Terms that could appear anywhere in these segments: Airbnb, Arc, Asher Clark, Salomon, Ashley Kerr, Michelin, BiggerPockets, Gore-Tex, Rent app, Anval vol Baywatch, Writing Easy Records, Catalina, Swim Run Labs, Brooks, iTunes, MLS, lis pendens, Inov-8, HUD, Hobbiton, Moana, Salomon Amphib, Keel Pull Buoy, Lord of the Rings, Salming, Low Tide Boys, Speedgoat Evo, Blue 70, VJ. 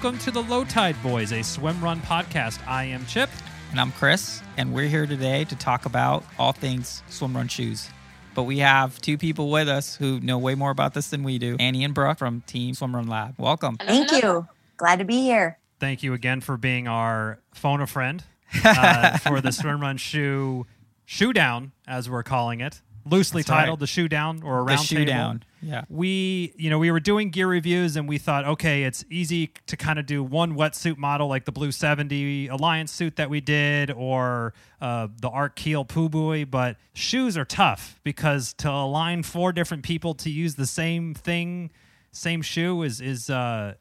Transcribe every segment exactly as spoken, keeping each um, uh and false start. welcome to the Low Tide Boys, a swim run podcast. I am Chip. And I'm Chris, and we're here today to talk about all things swim run shoes. But we have two people with us who know way more about this than we do, Annie and Brooke from Team Swim Run Lab. Welcome. Thank you. Glad to be here. Thank you again for being our phone a friend uh, for the swim run shoe shoe down, as we're calling it. Loosely That's titled right. The Shoe Down or a round the shoe table. Down. Yeah. We, you know, we were doing gear reviews and we thought, okay, it's easy to kind of do one wetsuit model like the Blue seventy Alliance suit that we did or uh, the Arc Keel Pull Buoy, but shoes are tough because to align four different people to use the same thing, same shoe is is uh,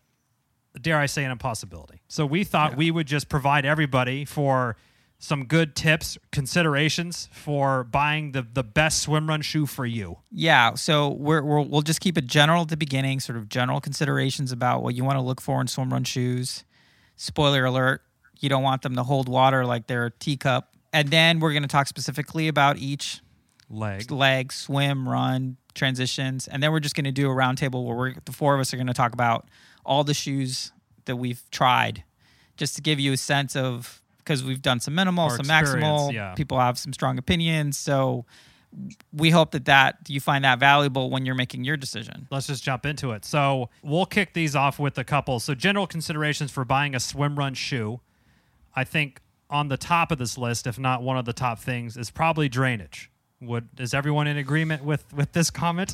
dare I say an impossibility. So we thought yeah. we would just provide everybody for some good tips, considerations for buying the, the best swim run shoe for you. Yeah, so we're, we're, we'll just keep it general at the beginning, sort of general considerations about what you want to look for in swim run shoes. Spoiler alert, you don't want them to hold water like they're a teacup. And then we're going to talk specifically about each leg, leg, swim, run, transitions. And then we're just going to do a roundtable where we're, the four of us are going to talk about all the shoes that we've tried, just to give you a sense of... because we've done some minimal, some maximal. Yeah. People have some strong opinions. So we hope that, that you find that valuable when you're making your decision. Let's just jump into it. So we'll kick these off with a couple. So general considerations for buying a swim run shoe. I think on the top of this list, if not one of the top things, is probably drainage. Would is everyone in agreement with, with this comment?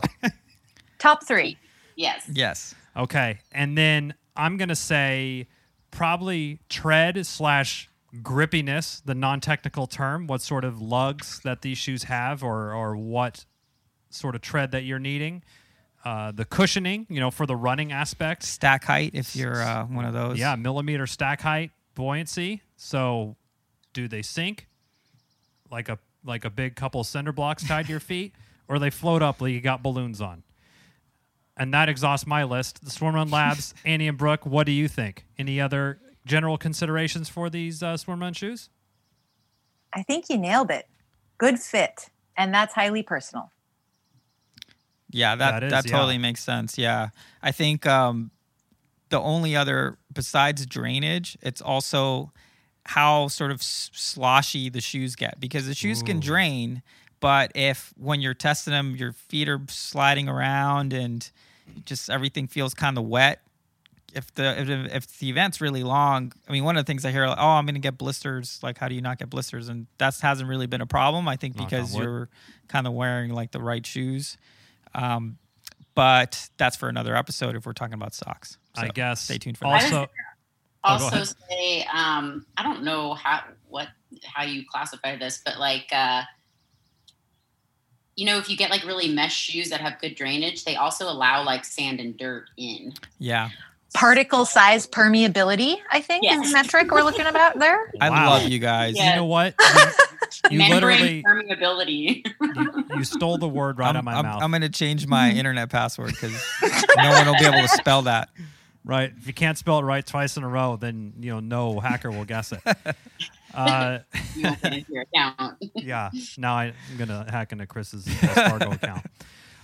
Top three. Yes. Yes. Okay. And then I'm going to say probably tread slash... grippiness, the non-technical term, what sort of lugs that these shoes have or or what sort of tread that you're needing. Uh, the cushioning, you know, for the running aspect. Stack height, if you're uh, one of those. Yeah, millimeter stack height, buoyancy. So do they sink like a like a big couple cinder blocks tied to your feet, or they float up like you got balloons on? And that exhausts my list. The Swim Run Labs, Annie and Brooke, what do you think? Any other general considerations for these uh, swim run shoes? I think you nailed it. Good fit. And that's highly personal. Yeah, that, that, is, that totally yeah. makes sense. Yeah. I think um, the only other, besides drainage, it's also how sort of sloshy the shoes get. Because the shoes Ooh. can drain, but if when you're testing them, your feet are sliding around and just everything feels kind of wet, If the if, if the event's really long, I mean, one of the things I hear, like, oh, I'm going to get blisters. Like, how do you not get blisters? And that hasn't really been a problem, I think, because you're kind of wearing, like, the right shoes. Um, but that's for another episode if we're talking about socks. So I guess. Stay tuned for that. Also, also oh, say, um, I don't know how what how you classify this, but, like, uh, you know, if you get, like, really mesh shoes that have good drainage, they also allow, like, sand and dirt in. Yeah. Particle size permeability, I think, yes. is the metric we're looking about there. Wow. I love you guys. Yes. You know what? You, you literally permeability. You, you stole the word right I'm, out of my I'm, mouth. I'm going to change my internet password because no one will be able to spell that. Right. If you can't spell it right twice in a row, then you know no hacker will guess it. Uh, you won't get into your account. Yeah. Now I'm going to hack into Chris's Fargo account.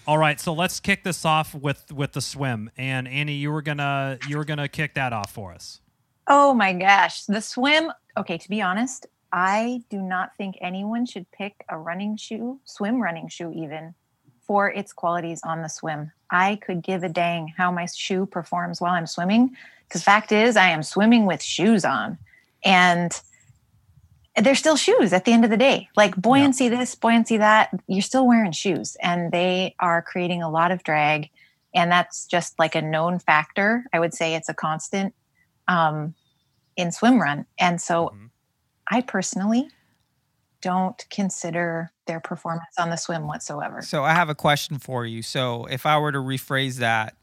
All right, so let's kick this off with, with the swim. And Annie, you were gonna you were gonna kick that off for us. Oh my gosh, the swim. Okay, to be honest, I do not think anyone should pick a running shoe, swim running shoe even, for its qualities on the swim. I could give a dang how my shoe performs while I'm swimming, because fact is, I am swimming with shoes on, and they're still shoes at the end of the day. Like buoyancy yeah. this, buoyancy that, you're still wearing shoes and they are creating a lot of drag. And that's just like a known factor. I would say it's a constant um, in swim run. And so mm-hmm. I personally don't consider their performance on the swim whatsoever. So I have a question for you. So if I were to rephrase that,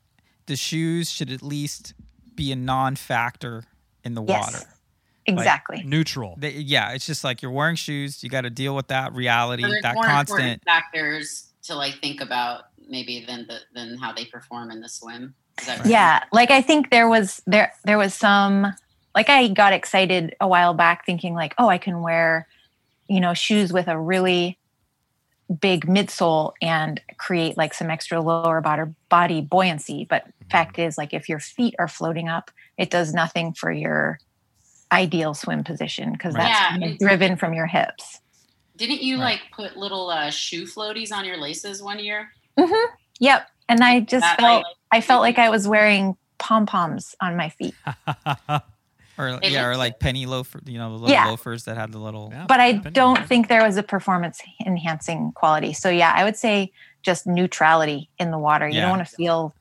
the shoes should at least be a non-factor in the yes. water. Exactly. Like neutral. They, yeah, it's just like you're wearing shoes. You got to deal with that reality, so that more constant factors to like think about maybe than the, than how they perform in the swim. Is that right? Yeah, like I think there was there there was some like I got excited a while back thinking like, oh, I can wear, you know, shoes with a really big midsole and create like some extra lower body buoyancy. But fact is, like, if your feet are floating up, it does nothing for your ideal swim position because right. that's yeah, kind of driven from your hips. Didn't you right. like put little uh, shoe floaties on your laces one year? Mm-hmm. Yep. And I just that felt, like, I felt like I was wearing pom-poms on my feet. Or it yeah, or like penny loafer, you know, the little yeah. loafers that had the little. Yeah, but I don't loafer. think there was a performance enhancing quality. So yeah, I would say just neutrality in the water. You yeah. don't want to feel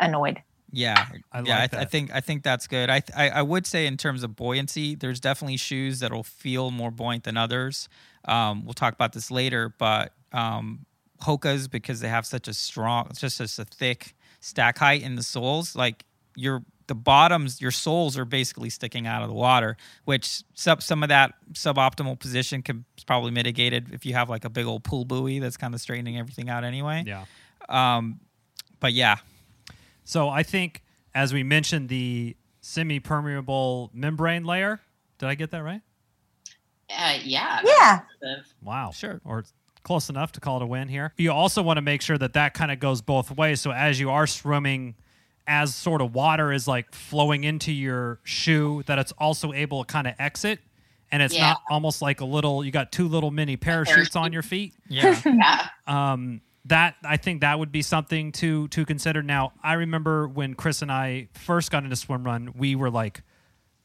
annoyed. Yeah, I like yeah. I, th- I think I think that's good. I, th- I I would say in terms of buoyancy, there's definitely shoes that'll feel more buoyant than others. Um, we'll talk about this later, but um, Hokas, because they have such a strong, just such a thick stack height in the soles, like you're. The bottoms, your soles are basically sticking out of the water, which sub, some of that suboptimal position can probably mitigated if you have like a big old pull buoy that's kind of straightening everything out anyway. Yeah. Um, but yeah. So I think, as we mentioned, the semi-permeable membrane layer. Did I get that right? Uh, yeah. Yeah. Wow. Sure. Or close enough to call it a win here. You also want to make sure that that kind of goes both ways. So as you are swimming, as sort of water is like flowing into your shoe, that it's also able to kind of exit, and it's yeah. not almost like a little, you got two little mini parachutes on your feet. Yeah. yeah. Um, that, I think that would be something to, to consider. Now, I remember when Chris and I first got into swim run, we were like,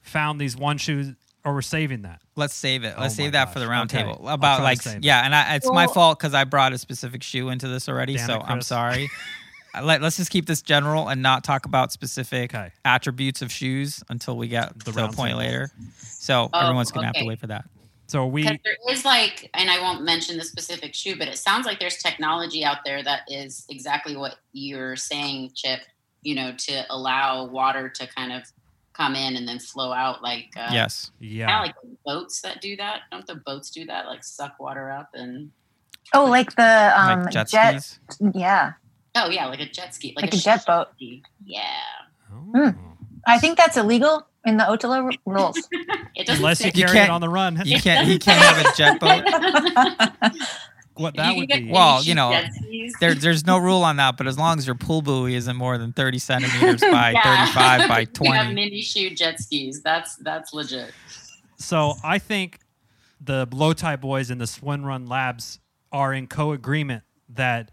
found these one shoes, or we're saving that. Let's save it. Let's oh save that gosh. for the round okay. table. About like, yeah. And I, it's well, my fault, 'cause I brought a specific shoe into this already. So it, I'm sorry. Let's just keep this general and not talk about specific okay. attributes of shoes until we get the to a point later. So oh, everyone's going to okay. have to wait for that. So we there is like, and I won't mention the specific shoe, but it sounds like there's technology out there that is exactly what you're saying, Chip, you know, to allow water to kind of come in and then flow out like, uh, yes. Yeah. Kind of like boats that do that. Don't the boats do that? Like suck water up and. Oh, like, like the um, like jet, jet skis? Yeah. Oh, yeah, like a jet ski. Like, like a, a jet boat. Ski. Yeah. Oh. Mm. I think that's illegal in the Ötillö rules. It Unless you carry it on the run. You can't, you can't have a jet boat. What that would be. Well, you know, there, there's no rule on that, but as long as your pull buoy isn't more than thirty centimeters by yeah. thirty-five by twenty. You have mini shoe jet skis. That's, that's legit. So I think the Low Tide Boys and the Swim Run Labs are in co-agreement that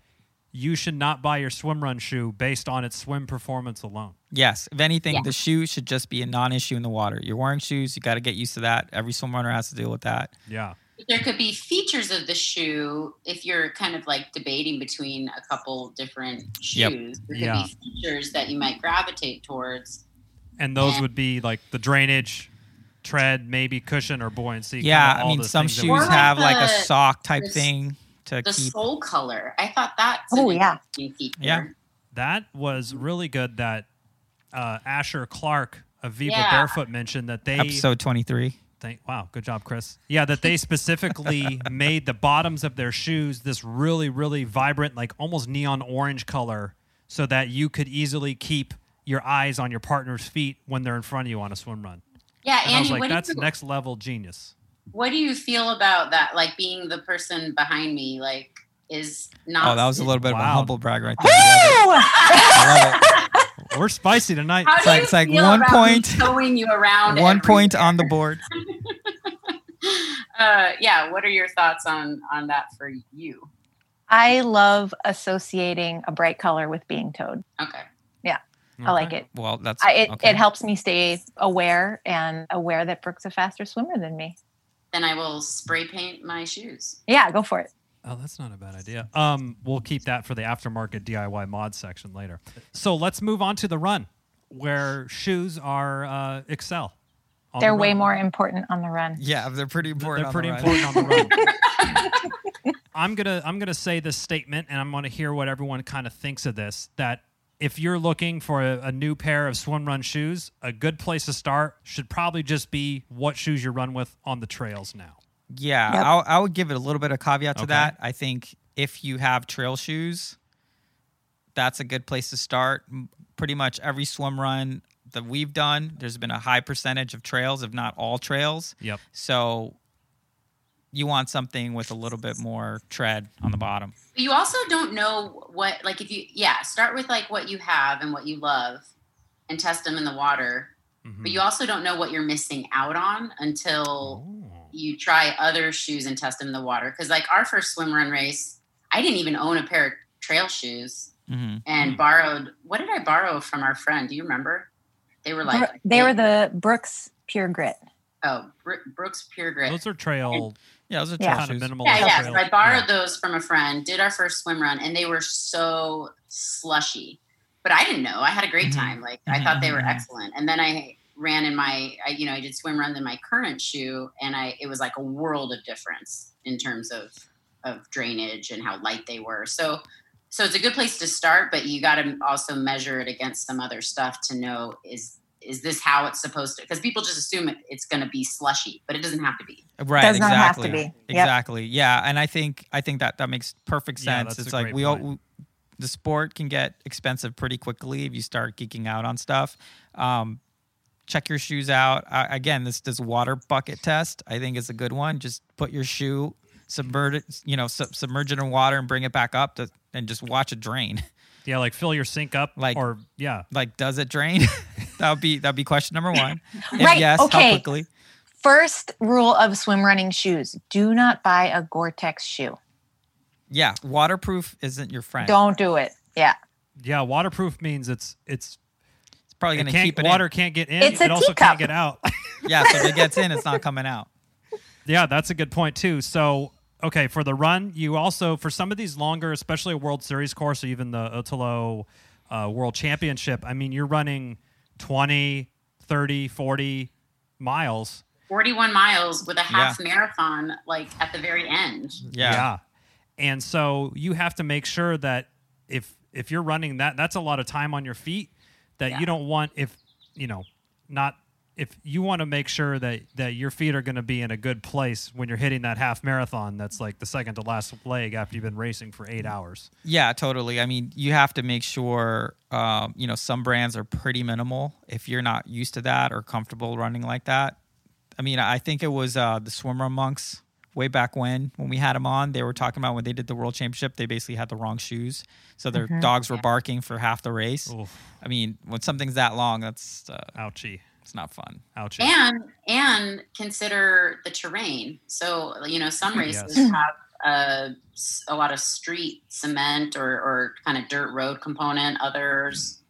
you should not buy your swim run shoe based on its swim performance alone. Yes. If anything, yeah. the shoe should just be a non-issue in the water. You're wearing shoes. You got to get used to that. Every swim runner has to deal with that. Yeah. There could be features of the shoe if you're kind of like debating between a couple different shoes. Yep. There could yeah. be features that you might gravitate towards. And those and- would be like the drainage, tread, maybe cushion or buoyancy. Yeah. Kind of I mean, some shoes have like the, a sock type the, thing. The keep. Sole color. I thought that's oh yeah feature. Yeah, that was really good. That uh, Asher Clark of Vivo yeah. Barefoot mentioned that they episode twenty-three. Thank, wow, good job, Chris. Yeah, that they specifically made the bottoms of their shoes this really, really vibrant, like almost neon orange color, so that you could easily keep your eyes on your partner's feet when they're in front of you on a swim run. Yeah, and Andy, I was like, what that's you- next level genius. What do you feel about that? Like being the person behind me, like is not. Oh, that was a little bit wow. of a humble brag right there. I love it. I love it. We're spicy tonight. How it's do like, you it's like feel one about point showing you around. One point year? On the board. uh, yeah. What are your thoughts on on that for you? I love associating a bright color with being towed. Okay. Yeah. Okay. I like it. Well, that's I, it. Okay. It helps me stay aware and aware that Brooks is a faster swimmer than me. Then I will spray paint my shoes. Yeah, go for it. Oh, that's not a bad idea. Um, we'll keep that for the aftermarket D I Y mod section later. So let's move on to the run, where shoes are uh, excel. They're the way more important on the run. Yeah, they're pretty important. They're pretty important on the run. I'm gonna I'm gonna say this statement, and I'm gonna hear what everyone kind of thinks of this. That if you're looking for a, a new pair of swim run shoes, a good place to start should probably just be what shoes you run with on the trails now. Yeah, yep. I'll, I would give it a little bit of caveat to okay. that. I think if you have trail shoes, that's a good place to start. Pretty much every swim run that we've done, there's been a high percentage of trails, if not all trails. Yep. So you want something with a little bit more tread on the bottom. You also don't know what, like if you, yeah, start with like what you have and what you love and test them in the water. Mm-hmm. But you also don't know what you're missing out on until Ooh. you try other shoes and test them in the water. Because like our first swim run race, I didn't even own a pair of trail shoes mm-hmm. and mm-hmm. borrowed, what did I borrow from our friend? Do you remember? They were like. Bro- they were the Brooks Pure Grit. Oh, Br- Brooks Pure Grit. Those are trail and- Yeah, those are yeah. kind of minimal. Yeah, yeah. So I borrowed yeah. those from a friend, did our first swim run, and they were so slushy. But I didn't know. I had a great mm-hmm. time. Like, mm-hmm. I thought they were excellent. And then I ran in my, I, you know, I did swim runs in my current shoe, and I it was like a world of difference in terms of, of drainage and how light they were. So, so it's a good place to start, but you got to also measure it against some other stuff to know, is is this how it's supposed to? Because people just assume it, it's going to be slushy, but it doesn't have to be. Right. Does exactly. not have to be. Yep. Exactly. Yeah. And I think, I think that, that makes perfect sense. Yeah, it's like we, all, we, the sport can get expensive pretty quickly if you start geeking out on stuff. Um, check your shoes out. I, again, this, this water bucket test, I think is a good one. Just put your shoe, submerge it, you know, sub, submerge it in water and bring it back up to, and just watch it drain. Yeah. Like fill your sink up like, or yeah. Like, does it drain? That would be, that'd be question number one. If right. Yes, okay. How quickly? First rule of swim running shoes, do not buy a Gore-Tex shoe. Yeah. Waterproof isn't your friend. Don't do it. Yeah. Yeah. Waterproof means it's, it's, it's probably going it to keep it water in. Can't get in. It's a it also teacup. Can't get out. Yeah. So if it gets in, it's not coming out. Yeah. That's a good point too. So, okay. For the run, you also, for some of these longer, especially a World Series course, or even the Ötillö uh, World Championship, I mean, you're running twenty, thirty, forty miles. forty-one miles with a half yeah. marathon, like at the very end. Yeah. yeah. And so you have to make sure that if, if you're running that, that's a lot of time on your feet that yeah. you don't want, if, you know, not, if you want to make sure that, that your feet are going to be in a good place when you're hitting that half marathon, that's like the second to last leg after you've been racing for eight hours. Yeah, totally. I mean, you have to make sure, um, you know, some brands are pretty minimal if you're not used to that or comfortable running like that. I mean, I think it was uh, the Swimrun Monks way back when, when we had them on, they were talking about when they did the World Championship, they basically had the wrong shoes. So their mm-hmm. dogs were yeah. barking for half the race. Oof. I mean, when something's that long, that's... Uh, Ouchie. It's not fun. Ouchie. And, and consider the terrain. So, you know, some races yes. have a, a lot of street cement or, or kind of dirt road component. Others,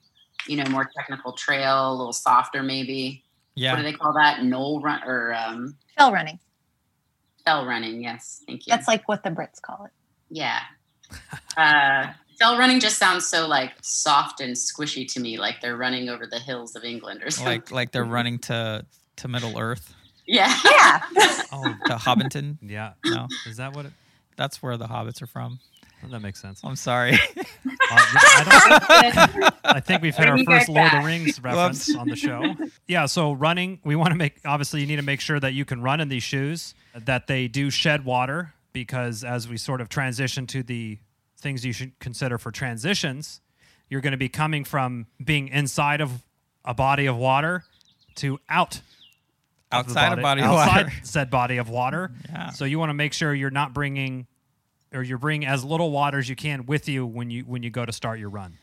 you know, more technical trail, a little softer maybe. Yeah. What do they call that? Knoll run or um, fell running. Fell running, yes. Thank you. That's like what the Brits call it. Yeah. uh, fell running just sounds so like soft and squishy to me, like they're running over the hills of England or something. Like like they're running to, to Middle Earth. Yeah. yeah. Oh, to Hobbiton. Yeah. No. Is that what it that's where the hobbits are from? Well, that makes sense. I'm sorry. uh, I, don't, I think we've had our first Lord of the Rings reference on the show. Yeah, so running, we want to make, obviously you need to make sure that you can run in these shoes, that they do shed water, because as we sort of transition to the things you should consider for transitions, you're going to be coming from being inside of a body of water to out. Outside of body, a body of outside water. Said body of water. Yeah. So you want to make sure you're not bringing... or you bring as little water as you can with you when you when you go to start your run.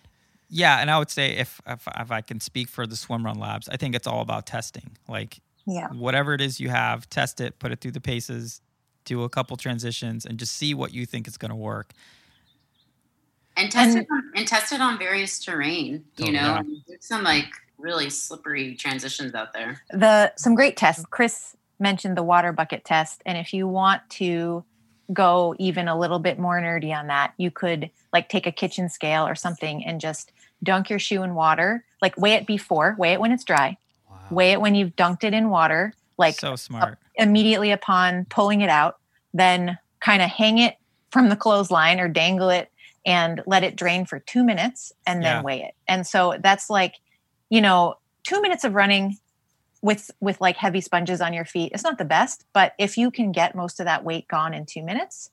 Yeah, and I would say if if, if I can speak for the swim run labs, I think it's all about testing. Like yeah. whatever it is you have, test it, put it through the paces, do a couple transitions, and just see what you think is going to work. And test it on, and test it on various terrain. You totally know, yeah. there's some like really slippery transitions out there. The some great tests. Chris mentioned the water bucket test, and if you want to go even a little bit more nerdy on that, you could like take a kitchen scale or something and just dunk your shoe in water, like weigh it before, weigh it when it's dry, wow. weigh it when you've dunked it in water, like so smart. Immediately upon pulling it out, then kind of hang it from the clothesline or dangle it and let it drain for two minutes and then yeah. weigh it. And so that's like, you know, two minutes of running with with like heavy sponges on your feet. It's not the best, but if you can get most of that weight gone in two minutes,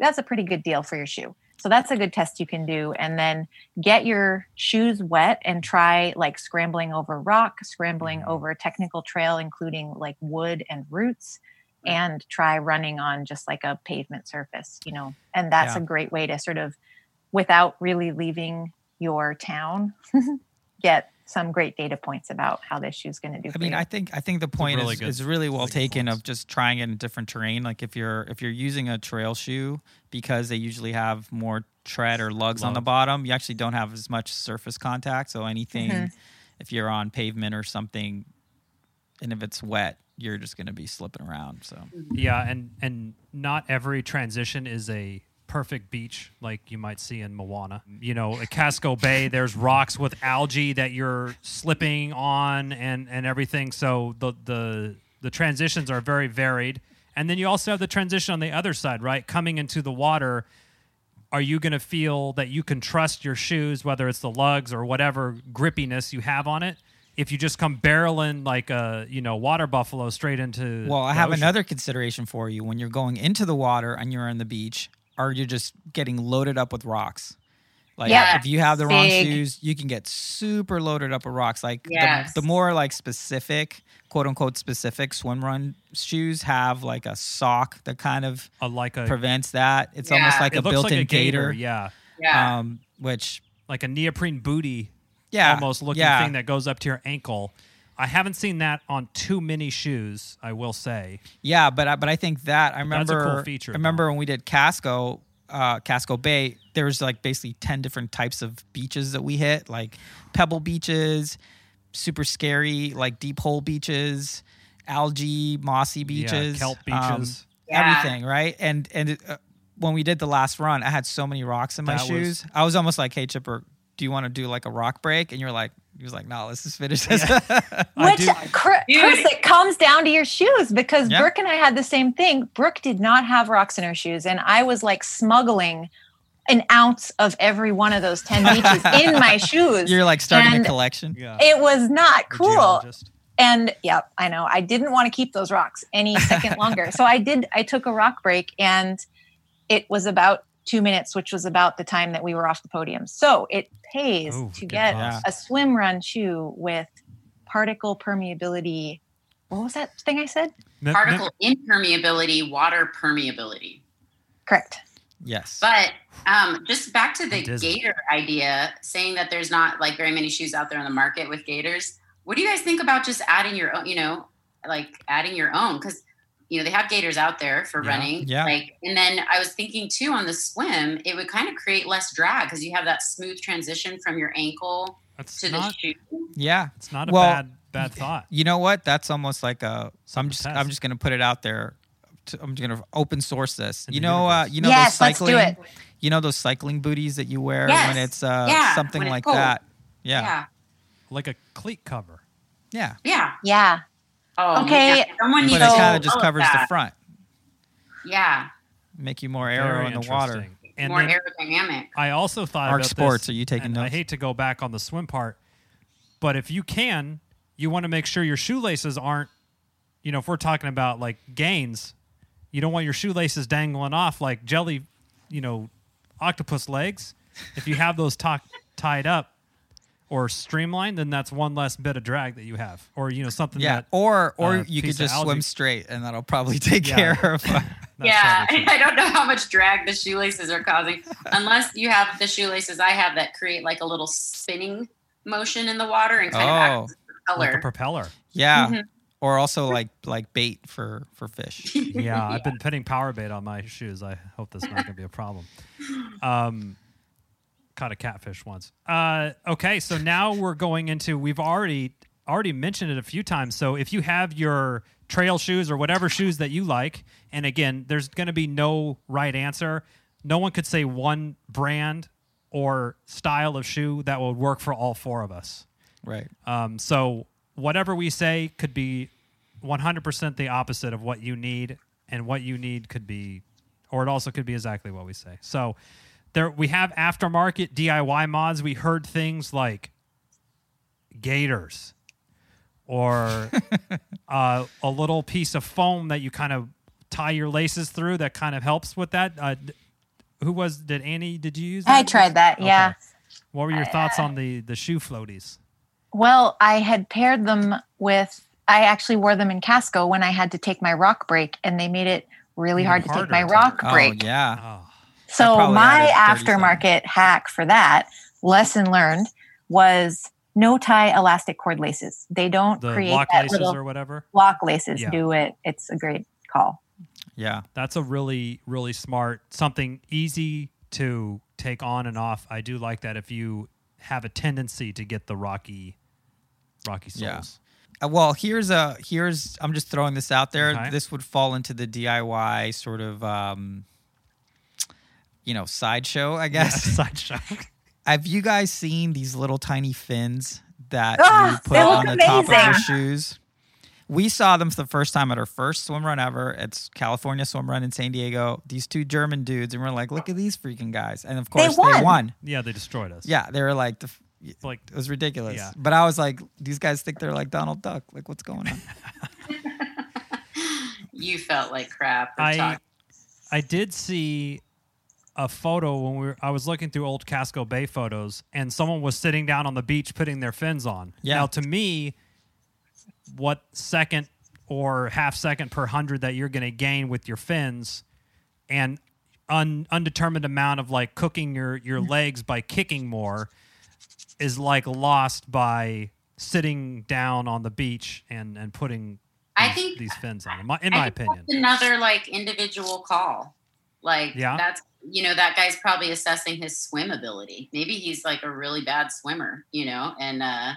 that's a pretty good deal for your shoe. So that's a good test you can do. And then get your shoes wet and try like scrambling over rock, scrambling over technical trail, including like wood and roots, and try running on just like a pavement surface, you know, and that's yeah. a great way to sort of, without really leaving your town, get some great data points about how this shoe's going to do. I mean, you. I think I think the point really is, is really well taken points. Of just trying it in different terrain. Like if you're if you're using a trail shoe, because they usually have more tread or lugs Lug. on the bottom, you actually don't have as much surface contact. So anything, mm-hmm. if you're on pavement or something, and if it's wet, you're just going to be slipping around. So yeah, and and not every transition is a perfect beach like you might see in Moana. You know, at Casco Bay, there's rocks with algae that you're slipping on and, and everything. So the, the the transitions are very varied. And then you also have the transition on the other side, right? Coming into the water, are you going to feel that you can trust your shoes, whether it's the lugs or whatever grippiness you have on it? If you just come barreling like a, you know, water buffalo straight into Well, I have ocean. Another consideration for you. When you're going into the water and you're on the beach, are you just getting loaded up with rocks? Like yeah. if you have the Big. wrong shoes, you can get super loaded up with rocks. Like yes. the, the more like specific, quote unquote specific swim run shoes have like a sock that kind of uh, like a, prevents that. It's yeah. almost like it a built-in like gaiter. gaiter. Yeah. Yeah. Um, which like a neoprene booty yeah. almost looking yeah. thing that goes up to your ankle. I haven't seen that on too many shoes, I will say. Yeah, but I, but I think that I remember. That's a cool feature. I remember though. When we did Casco, uh, Casco Bay. There was like basically ten different types of beaches that we hit, like pebble beaches, super scary, like deep hole beaches, algae, mossy beaches, yeah, kelp beaches, um, yeah. everything, right? And and it, uh, when we did the last run, I had so many rocks in my that shoes. Was, I was almost like, "Hey, Chipper, do you want to do like a rock break?" And you're like. He was like, no, let's just finish this. Yeah. Which, Chris, it comes down to your shoes because yep. Brooke and I had the same thing. Brooke did not have rocks in her shoes. And I was like smuggling an ounce of every one of those ten beaches in my shoes. You're like starting and a collection. Yeah. It was not the cool. Geologist. And yeah, I know. I didn't want to keep those rocks any second longer. So I did, I took a rock break and it was about two minutes, which was about the time that we were off the podium. So it pays Ooh, to get yeah. a swim run shoe with particle permeability. What was that thing I said? Particle impermeability, water permeability. Correct. Yes. But um, just back to the gaiter idea, saying that there's not like very many shoes out there on the market with gaiters. What do you guys think about just adding your own, you know, like adding your own? Because you know, they have gaiters out there for yeah, running. Yeah. Like, and then I was thinking too, on the swim, it would kind of create less drag because you have that smooth transition from your ankle That's to not, the shoe. Yeah. It's not a well, bad, bad thought. You know what? That's almost like a, so I'm just, test. I'm just going to put it out there. To, I'm just going to open source this. You know, uh, you know, yes, those cycling, let's do it. You know, those cycling booties that you wear yes. when it's uh, yeah, something when it's like cold. That. Yeah. yeah. Like a cleat cover. Yeah. Yeah. Yeah. Oh, okay. Yeah. Someone needs but it kind of just covers the front. Yeah. Make you more aero in the water. And more aerodynamic. I also thought Arc about Sports, this, are you taking notes? I hate to go back on the swim part, but if you can, you want to make sure your shoelaces aren't, you know, if we're talking about like gains, you don't want your shoelaces dangling off like jelly, you know, octopus legs. If you have those t- tied up, or streamlined, then that's one less bit of drag that you have, or you know something. Yeah, that, or or uh, you could just swim straight, and that'll probably take yeah. care of. Uh, yeah, I don't know how much drag the shoelaces are causing, unless you have the shoelaces I have that create like a little spinning motion in the water and kind oh, of act as a propeller. Like a propeller. Yeah, mm-hmm. or also like like bait for for fish. yeah, yeah, I've been putting power bait on my shoes. I hope that's not going to be a problem. Um. Caught a catfish once. Uh, okay, so now we're going into, we've already already mentioned it a few times. So if you have your trail shoes or whatever shoes that you like, and again, there's going to be no right answer. No one could say one brand or style of shoe that would work for all four of us. Right. Um, so whatever we say could be one hundred percent the opposite of what you need, and what you need could be, or it also could be exactly what we say. So... There, we have aftermarket D I Y mods. We heard things like gaiters or uh, a little piece of foam that you kind of tie your laces through that kind of helps with that. Uh, who was, did Annie, did you use that? I tried that, okay. yeah. What were your I, thoughts on the, the shoe floaties? Well, I had paired them with I actually wore them in Casco when I had to take my rock break, and they made it really Even hard to take my rock to... break. Oh, yeah. Oh. So my aftermarket hack for that, lesson learned, was no tie elastic cord laces. They don't the create lock that laces little or whatever. Lock laces yeah. do it. It's a great call. Yeah, that's a really, really smart, something easy to take on and off. I do like that if you have a tendency to get the rocky, rocky soles. Yeah. Uh, well, here's a, here's, I'm just throwing this out there. Okay. This would fall into the D I Y sort of, um, you know, sideshow, I guess. Yeah, sideshow. Have you guys seen these little tiny fins that oh, you put on the amazing. top of your shoes? We saw them for the first time at our first swim run ever. It's California Swim Run in San Diego. These two German dudes, and we're like, look at these freaking guys. And, of course, they won. They won. Yeah, they destroyed us. Yeah, they were like, the, like it was ridiculous. Yeah. But I was like, these guys think they're like Donald Duck. Like, what's going on? You felt like crap. I, I did see a photo when we were, I was looking through old Casco Bay photos, and someone was sitting down on the beach putting their fins on. Yeah. Now, to me, what second or half second per hundred that you're going to gain with your fins, and un, undetermined amount of like cooking your, your legs by kicking more is like lost by sitting down on the beach and, and putting I these, think, these fins on, in my, in my opinion. That's another like individual call. Like yeah. that's, you know, that guy's probably assessing his swim ability. Maybe he's like a really bad swimmer, you know, and, uh,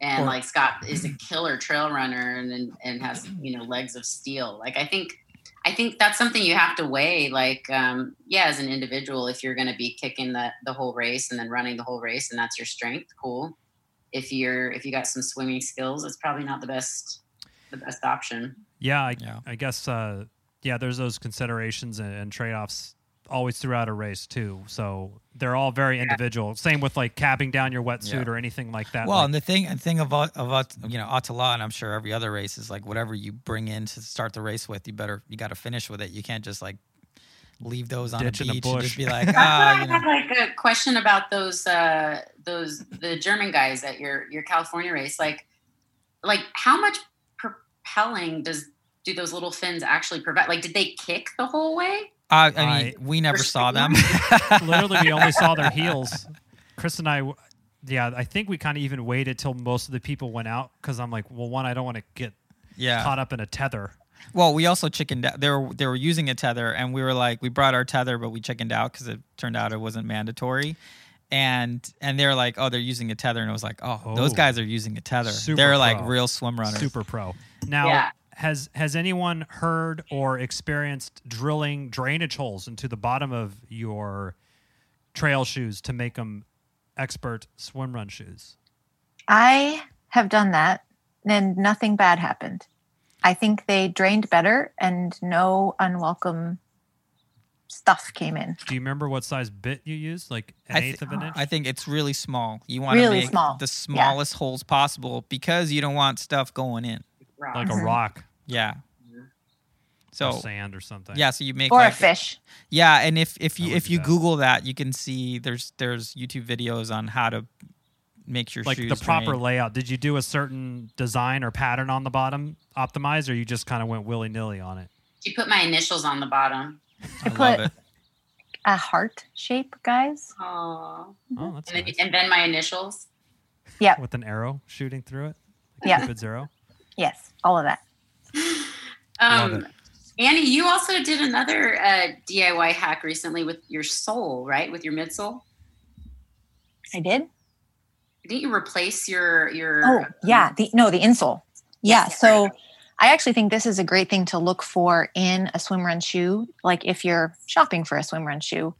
And or, like Scott is a killer trail runner and, and and has, you know, legs of steel. Like, I think, I think that's something you have to weigh, like, um, yeah, as an individual, if you're going to be kicking the, the whole race and then running the whole race and that's your strength. Cool. If you're, if you got some swimming skills, it's probably not the best, the best option. Yeah. I, yeah. I guess, uh, yeah, there's those considerations and, and trade-offs always throughout a race too. So they're all very individual. Yeah. Same with like capping down your wetsuit yeah. or anything like that. Well, like, and the thing, and thing of, of, you know, Ötillö, and I'm sure every other race is like whatever you bring in to start the race with, you better, you got to finish with it. You can't just like leave those on a beach and just be like, ah, you know. I have like a question about those, uh, those, the German guys at your, your California race. Like, like how much propelling does, do those little fins actually provide? Like, did they kick the whole way? Uh, I mean, I, we never saw them. Literally, we only saw their heels. Chris and I, yeah, I think we kind of even waited till most of the people went out because I'm like, well, one, I don't want to get yeah. caught up in a tether. Well, we also chickened out. They were, they were using a tether, and we were like, we brought our tether, but we chickened out because it turned out it wasn't mandatory. And and they're like, oh, they're using a tether. And it was like, oh, oh those guys are using a tether. They're pro. Like real swim runners. Super pro. Now. Yeah. Has has anyone heard or experienced drilling drainage holes into the bottom of your trail shoes to make them expert swim run shoes? I have done that, and nothing bad happened. I think they drained better, and no unwelcome stuff came in. Do you remember what size bit you used? Like an th- eighth of an inch? I think it's really small. You want really to make small. the smallest yeah. holes possible because you don't want stuff going in. Rock. Like a rock. Yeah. So or sand or something. Yeah, so you make Or like, a fish. Yeah, and if, if you if you that. Google that, you can see there's there's YouTube videos on how to make your like shoes Like the proper drain. layout. Did you do a certain design or pattern on the bottom optimized, or you just kind of went willy-nilly on it? You put my initials on the bottom. I love it. A heart shape, guys. Aww. Oh, that's and, nice. then, and then my initials. Yeah. With an arrow shooting through it? Like yeah. Cupid's arrow? Yes, all of that. Um, Annie, you also did another uh, D I Y hack recently with your sole, right? With your midsole. I did. Didn't you replace your your? Oh um, yeah, the no the insole. Yeah, so right. I actually think this is a great thing to look for in a swim run shoe. Like if you're shopping for a swim run shoe,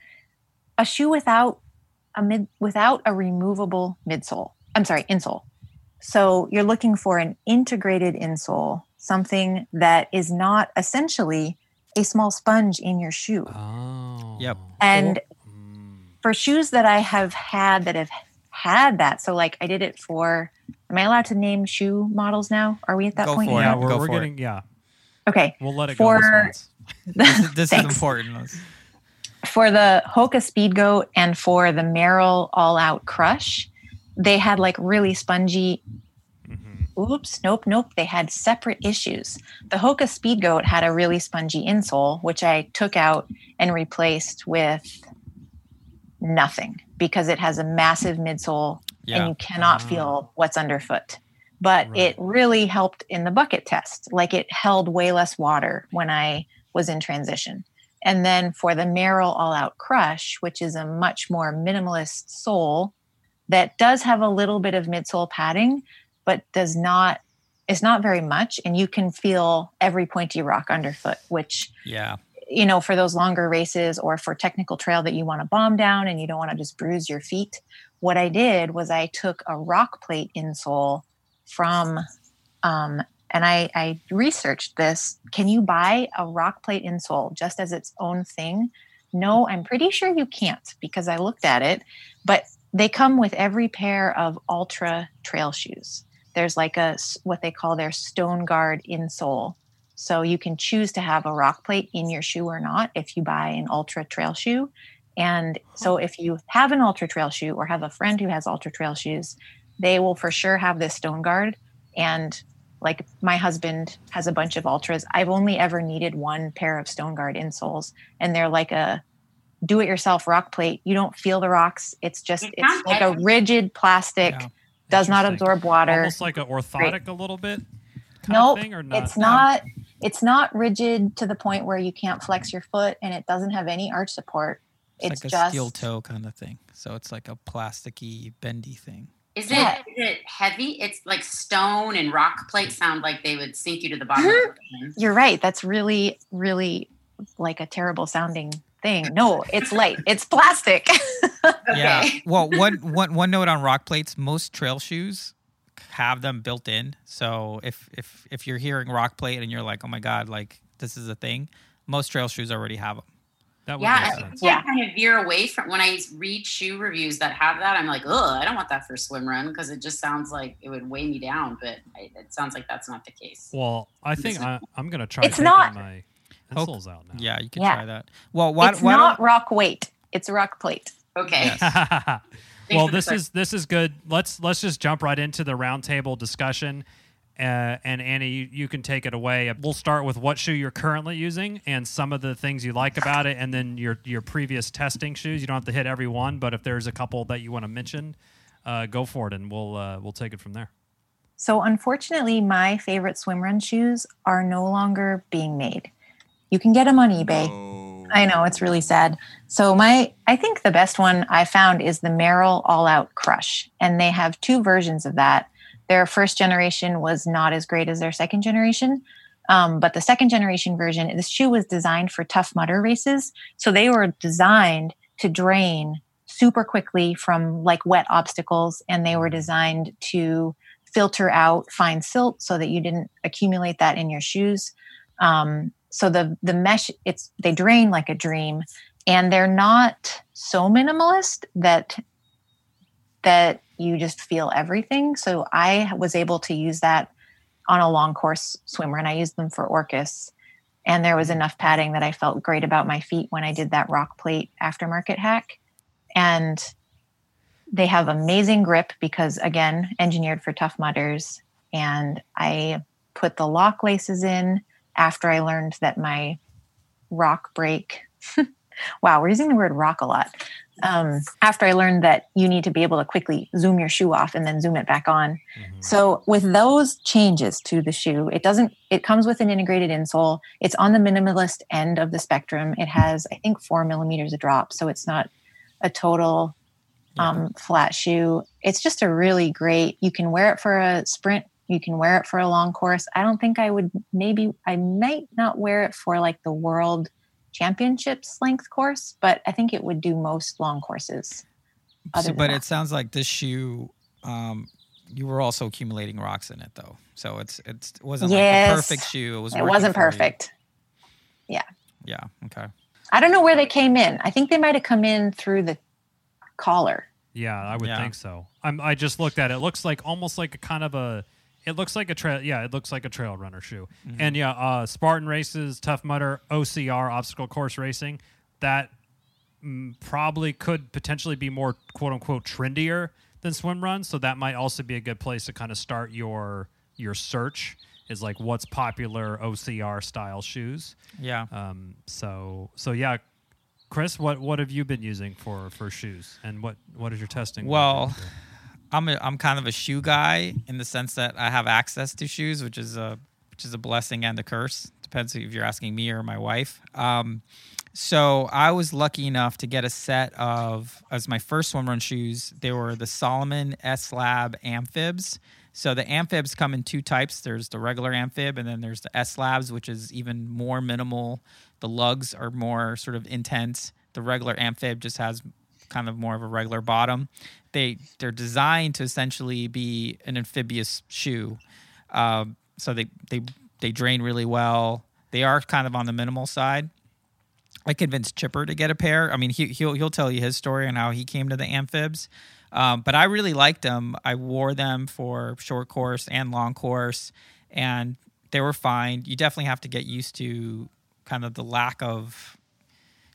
a shoe without a mid without a removable midsole. I'm sorry, insole. So you're looking for an integrated insole, something that is not essentially a small sponge in your shoe. Oh. Yep. And for shoes that I have had that have had that, so like I did it for, am I allowed to name shoe models now? Are we at that go point? For yeah, we're, go we're for getting, it. yeah. Okay. We'll let it for, go. This, this, this is important. For the Hoka Speed Goat and for the Merrell All Out Crush, they had like really spongy mm-hmm. Oops, nope, nope. They had separate issues. The Hoka Speed Goat had a really spongy insole, which I took out and replaced with nothing because it has a massive midsole yeah. and you cannot uh-huh. feel what's underfoot. But right. it really helped in the bucket test. Like it held way less water when I was in transition. And then for the Merrell All Out Crush, which is a much more minimalist sole that does have a little bit of midsole padding, but does not, it's not very much. And you can feel every pointy rock underfoot, which, yeah, you know, for those longer races or for technical trail that you want to bomb down and you don't want to just bruise your feet. What I did was I took a rock plate insole from, um, and I, I researched this. Can you buy a rock plate insole just as its own thing? No, I'm pretty sure you can't because I looked at it, but they come with every pair of Altra trail shoes. There's like a, what they call their Stone Guard insole. So you can choose to have a rock plate in your shoe or not if you buy an Altra trail shoe. And so if you have an Altra trail shoe or have a friend who has Altra trail shoes, they will for sure have this Stone Guard. And like my husband has a bunch of Altras. I've only ever needed one pair of Stone Guard insoles, and they're like a do-it-yourself rock plate. You don't feel the rocks. It's just it's like a rigid plastic, yeah. does not absorb water. Almost like an orthotic Great. a little bit. Nope, thing or not? it's not. It's not rigid to the point where you can't flex your foot, and it doesn't have any arch support. It's, it's like just a steel toe kind of thing. So it's like a plasticky, bendy thing. Is it, yeah. is it heavy? It's like stone and rock plate sound like they would sink you to the bottom. You're right. That's really, really like a terrible sounding thing. No, it's light. It's plastic. Okay. Yeah. Well, one, one, one note on rock plates. Most trail shoes have them built in. So if, if, if you're hearing rock plate and you're like, oh my God, like this is a thing, most trail shoes already have them. That yeah, I think yeah. kind of veer away from when I read shoe reviews that have that. I'm like, oh, I don't want that for swim run because it just sounds like it would weigh me down. But I, it sounds like that's not the case. Well, I think I, I'm going to try it's taking not, my insoles out now. Yeah, you can yeah. try that. Well, why, it's why not rock weight. It's rock plate. Okay. Yes. Well, this is this is good. Let's let's just jump right into the roundtable discussion. Uh, and Annie, you, you can take it away. We'll start with what shoe you're currently using and some of the things you like about it, and then your your previous testing shoes. You don't have to hit every one, but if there's a couple that you want to mention, uh, go for it, and we'll uh, we'll take it from there. So unfortunately, my favorite swim run shoes are no longer being made. You can get them on eBay. Oh. I know, it's really sad. So my I think the best one I found is the Merrell All Out Crush, and they have two versions of that. Their first generation was not as great as their second generation, um, but the second generation version, this shoe was designed for tough mudder races. So they were designed to drain super quickly from like wet obstacles, and they were designed to filter out fine silt so that you didn't accumulate that in your shoes. Um, so the the mesh, it's they drain like a dream, and they're not so minimalist that that. You just feel everything. So I was able to use that on a long course swim run. I used them for Orcas, and there was enough padding that I felt great about my feet when I did that rock plate aftermarket hack. And they have amazing grip because, again, engineered for tough mudders. And I put the lock laces in after I learned that my rock break. Wow, we're using the word rock a lot. Um, after I learned that you need to be able to quickly zoom your shoe off and then zoom it back on. Mm-hmm. So with those changes to the shoe, it doesn't, it comes with an integrated insole. It's on the minimalist end of the spectrum. It has, I think, four millimeters of drop. So it's not a total um, yeah. flat shoe. It's just a really great, you can wear it for a sprint. You can wear it for a long course. I don't think I would, maybe I might not wear it for like the world championships length course, but I think it would do most long courses. So, but that. It sounds like this shoe, um, you were also accumulating rocks in it though. So it's, it's it wasn't yes. like the perfect shoe. It, was it wasn't perfect. You. Yeah. Yeah. Okay. I don't know where they came in. I think they might've come in through the collar. Yeah, I would yeah. think so. I'm, I just looked at it. It looks like almost like a kind of a, It looks like a trail. Yeah, it looks like a trail runner shoe. Mm-hmm. And yeah, uh, Spartan races, Tough Mudder, O C R, obstacle course racing. That mm, probably could potentially be more quote unquote trendier than swim run. So that might also be a good place to kind of start your your search is like what's popular O C R style shoes. Yeah. Um. So so yeah, Chris, what, what have you been using for, for shoes, and what, what is your testing? Well, like I'm a, I'm kind of a shoe guy in the sense that I have access to shoes, which is a which is a blessing and a curse. Depends if you're asking me or my wife. Um. So I was lucky enough to get a set of, as my first swim run shoes, they were the Salomon S-Lab Amphibs. So the Amphibs come in two types. There's the regular Amphib, and then there's the S-Labs, which is even more minimal. The lugs are more sort of intense. The regular Amphib just has kind of more of a regular bottom. They, they're designed to essentially be an amphibious shoe. Um, so they, they, they drain really well. They are kind of on the minimal side. I convinced Chipper to get a pair. I mean, he, he'll he'll tell you his story on how he came to the Amphibs. Um, but I really liked them. I wore them for short course and long course, and they were fine. You definitely have to get used to kind of the lack of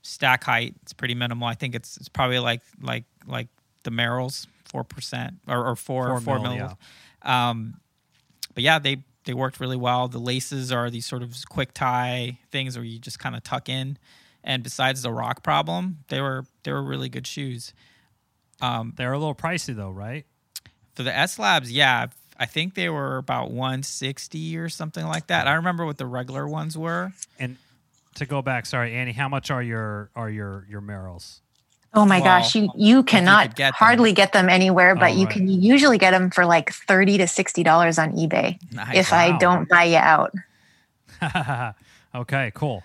stack height. It's pretty minimal. I think it's it's probably like like like the Merrells, four percent or, or four, four, four mil. mil. Yeah. Um, but, yeah, they, they worked really well. The laces are these sort of quick tie things where you just kind of tuck in. And besides the rock problem, they were they were really good shoes. Um, They're a little pricey though, right? For the S Labs, yeah, I think they were about one sixty or something like that. I remember what the regular ones were. And to go back, sorry, Annie, how much are your are your your Merrells? Oh my well, gosh, you you cannot you get hardly get them anywhere, but oh, you right. can usually get them for like thirty to sixty dollars on eBay. Nice. If wow. I don't buy you out. Okay, cool.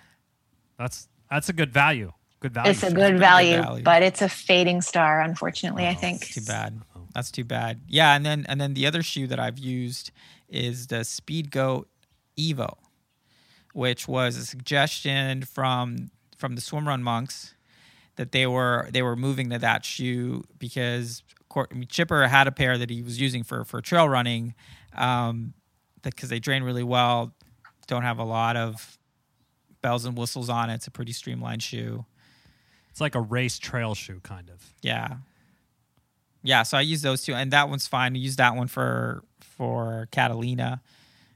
That's. That's a good value. Good value. It's a good value, value, but it's a fading star, unfortunately, oh, I think. That's too bad. That's too bad. Yeah, and then and then the other shoe that I've used is the Speedgoat Evo, which was a suggestion from from the Swim Run Monks that they were they were moving to that shoe because I mean, Chipper had a pair that he was using for for trail running, um, because they drain really well, don't have a lot of bells and whistles on it. It's a pretty streamlined shoe. It's like a race trail shoe, kind of. Yeah. Yeah, so I used those two, and that one's fine. I used that one for for Catalina,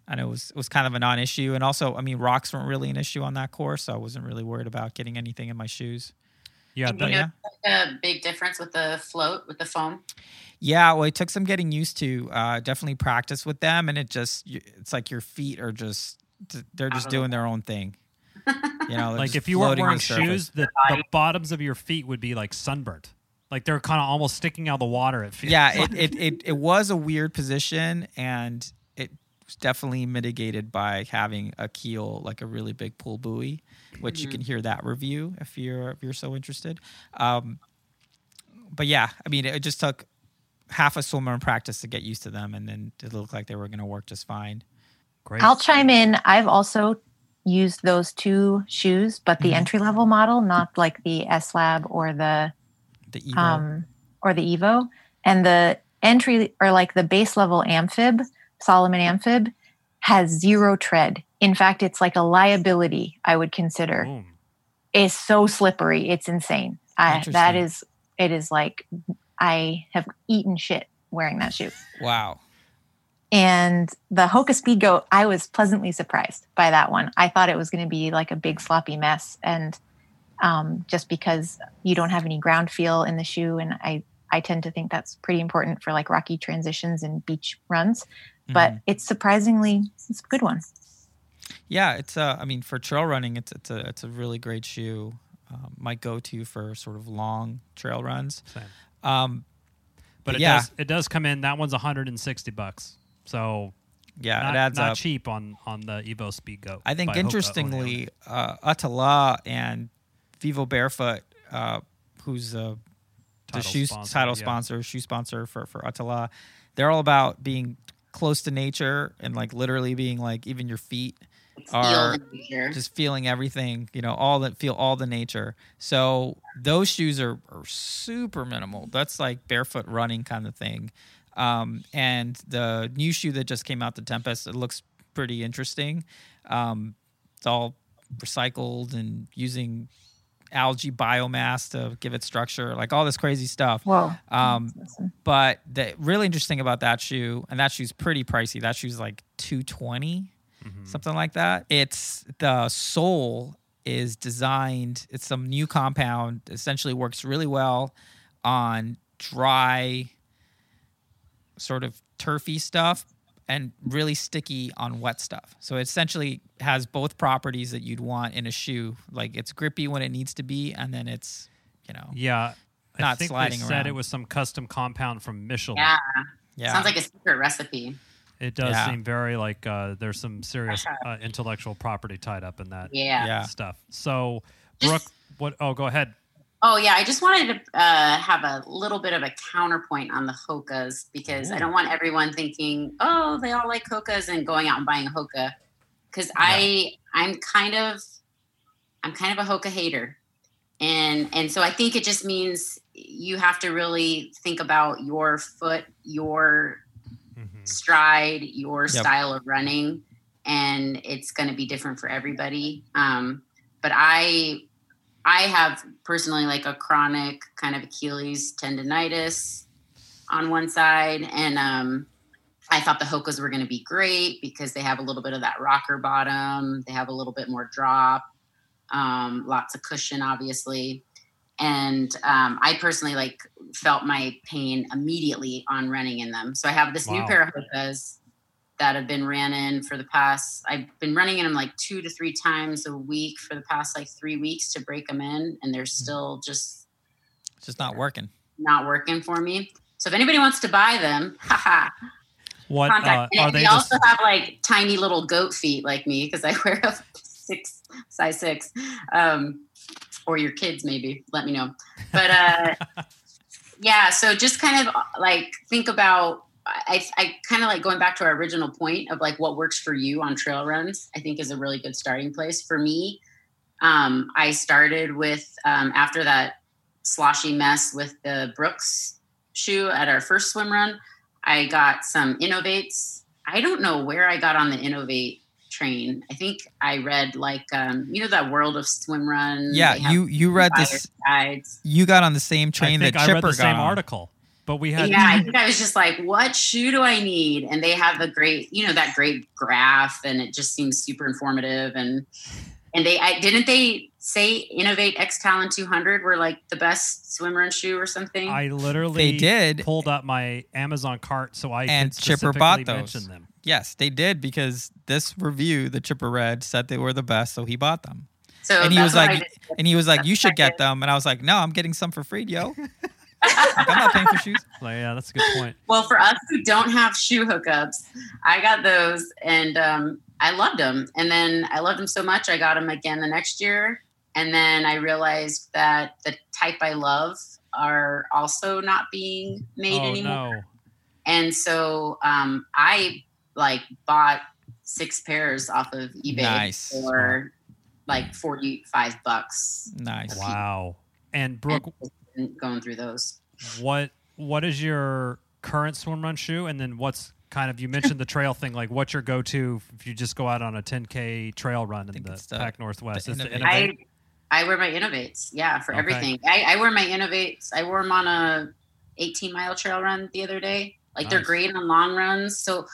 and it was, it was kind of a non-issue. And also, I mean, rocks weren't really an issue on that course, so I wasn't really worried about getting anything in my shoes. Yeah, but, you know, yeah. A big difference with the float, with the foam? Yeah, well, it took some getting used to. Uh, definitely practice with them, and it just, it's like your feet are just, they're just doing their own thing. You know, like if you weren't wearing shoes, the, the bottoms of your feet would be like sunburnt. Like they're kind of almost sticking out of the water. It feels yeah, like. it, it, it, it was a weird position, and it was definitely mitigated by having a keel, like a really big pull buoy, which mm-hmm. you can hear that review if you're, if you're so interested. Um, but yeah, I mean, it just took half a swimmer in practice to get used to them, and then it looked like they were going to work just fine. Great. I'll chime in. I've also used those two shoes, but the mm-hmm. entry-level model, not like the S-Lab or the the Evo. Um, or the Evo. And the entry, or like the base-level Amphib, Salomon Amphib, has zero tread. In fact, it's like a liability, I would consider. Mm. It's so slippery. It's insane. I, that is, it is like, I have eaten shit wearing that shoe. Wow. And the Hoka Speedgoat, I was pleasantly surprised by that one. I thought it was going to be like a big sloppy mess. And um, just because you don't have any ground feel in the shoe, and I, I tend to think that's pretty important for like rocky transitions and beach runs. Mm-hmm. But it's surprisingly, it's a good one. Yeah, it's uh, I mean, for trail running, it's it's a it's a really great shoe. Um, my go-to for sort of long trail runs. Same. Um, but, but it yeah. does it does come in. That one's one hundred sixty bucks. So, yeah, not, it adds not up. Cheap on, on the Evo Speedgoat. I think, interestingly, uh, Ötillö and Vivo Barefoot, uh, who's uh, the shoe sponsor, title yeah. sponsor, shoe sponsor for, for Ötillö, they're all about being close to nature and, like, literally being, like, even your feet it's are feeling just feeling everything, you know, all that feel all the nature. So those shoes are, are super minimal. That's, like, barefoot running kind of thing. Um, and the new shoe that just came out, the Tempest, it looks pretty interesting. Um, it's all recycled and using algae biomass to give it structure, like all this crazy stuff. Whoa. Um, but the really interesting about that shoe, and that shoe's pretty pricey. That shoe's like two hundred twenty dollars, mm-hmm. something like that. It's the sole is designed, it's some new compound, essentially works really well on dry sort of turfy stuff and really sticky on wet stuff. So it essentially has both properties that you'd want in a shoe. Like it's grippy when it needs to be, and then it's, you know, yeah, not sliding around. I think they said it was some custom compound from Michelin. Yeah. yeah. Sounds like a secret recipe. It does yeah. seem very like uh, there's some serious uh, intellectual property tied up in that yeah. Yeah. stuff. So, Brooke, just, what? Oh, go ahead. Oh, yeah. I just wanted to uh, have a little bit of a counterpoint on the Hokas, because Ooh. I don't want everyone thinking, oh, they all like Hokas and going out and buying a Hoka. Because yeah. I, I'm kind of, I'm kind of a Hoka hater. And and so I think it just means you have to really think about your foot, your mm-hmm. stride, your yep. style of running, and it's going to be different for everybody. Um, but I, I have personally like a chronic kind of Achilles tendonitis on one side. And, um, I thought the Hokas were going to be great because they have a little bit of that rocker bottom. They have a little bit more drop, um, lots of cushion, obviously. And um, I personally like felt my pain immediately on running in them. So I have this wow. new pair of Hokas that have been ran in for the past, I've been running in them like two to three times a week for the past like three weeks to break them in. And they're still just, it's just not working, not working for me. So if anybody wants to buy them, haha. What uh, are they? They just... also have like tiny little goat feet like me, because I wear a six size six, um, or your kids, maybe, let me know. But uh, yeah, so just kind of like think about, I, I kind of like going back to our original point of like what works for you on trail runs, I think is a really good starting place. For me, um, I started with, um, after that sloshy mess with the Brooks shoe at our first swim run, I got some Inov eights. I don't know where I got on the Inov eight train. I think I read like, um, you know, that World of Swim Run. Yeah, you you read this. Guides. You got on the same train I think that I Chipper read the got same on. Article, but we had. Yeah, I think I was just like, what shoe do I need? And they have a great, you know, that great graph, and it just seems super informative. And and they I, didn't they say Inov eight X Talon two hundred were like the best swim run shoe or something? I literally they did. pulled up my Amazon cart so I and could Chipper bought those. Mention them. Yes, they did, because this review that Chipper read said they were the best, so he bought them. So and he was like, and he was like, you should get them. And I was like, no, I'm getting some for free, yo. Like, I'm not paying for shoes. Like, yeah, that's a good point. Well, for us who don't have shoe hookups, I got those, and um, I loved them. And then I loved them so much, I got them again the next year. And then I realized that the type I love are also not being made oh, anymore. No. And so um, I like bought six pairs off of eBay nice. for like forty-five bucks. Nice. Wow. And Brooke, and going through those. What what is your current swim run shoe? And then what's kind of, you mentioned the trail thing, like what's your go-to if you just go out on a ten K trail run in the, the Pac Northwest? The the I, I wear my Inov eights, yeah, for okay. everything. I, I wear my Inov eights. I wore them on a eighteen mile trail run the other day. Like nice. They're great on long runs. So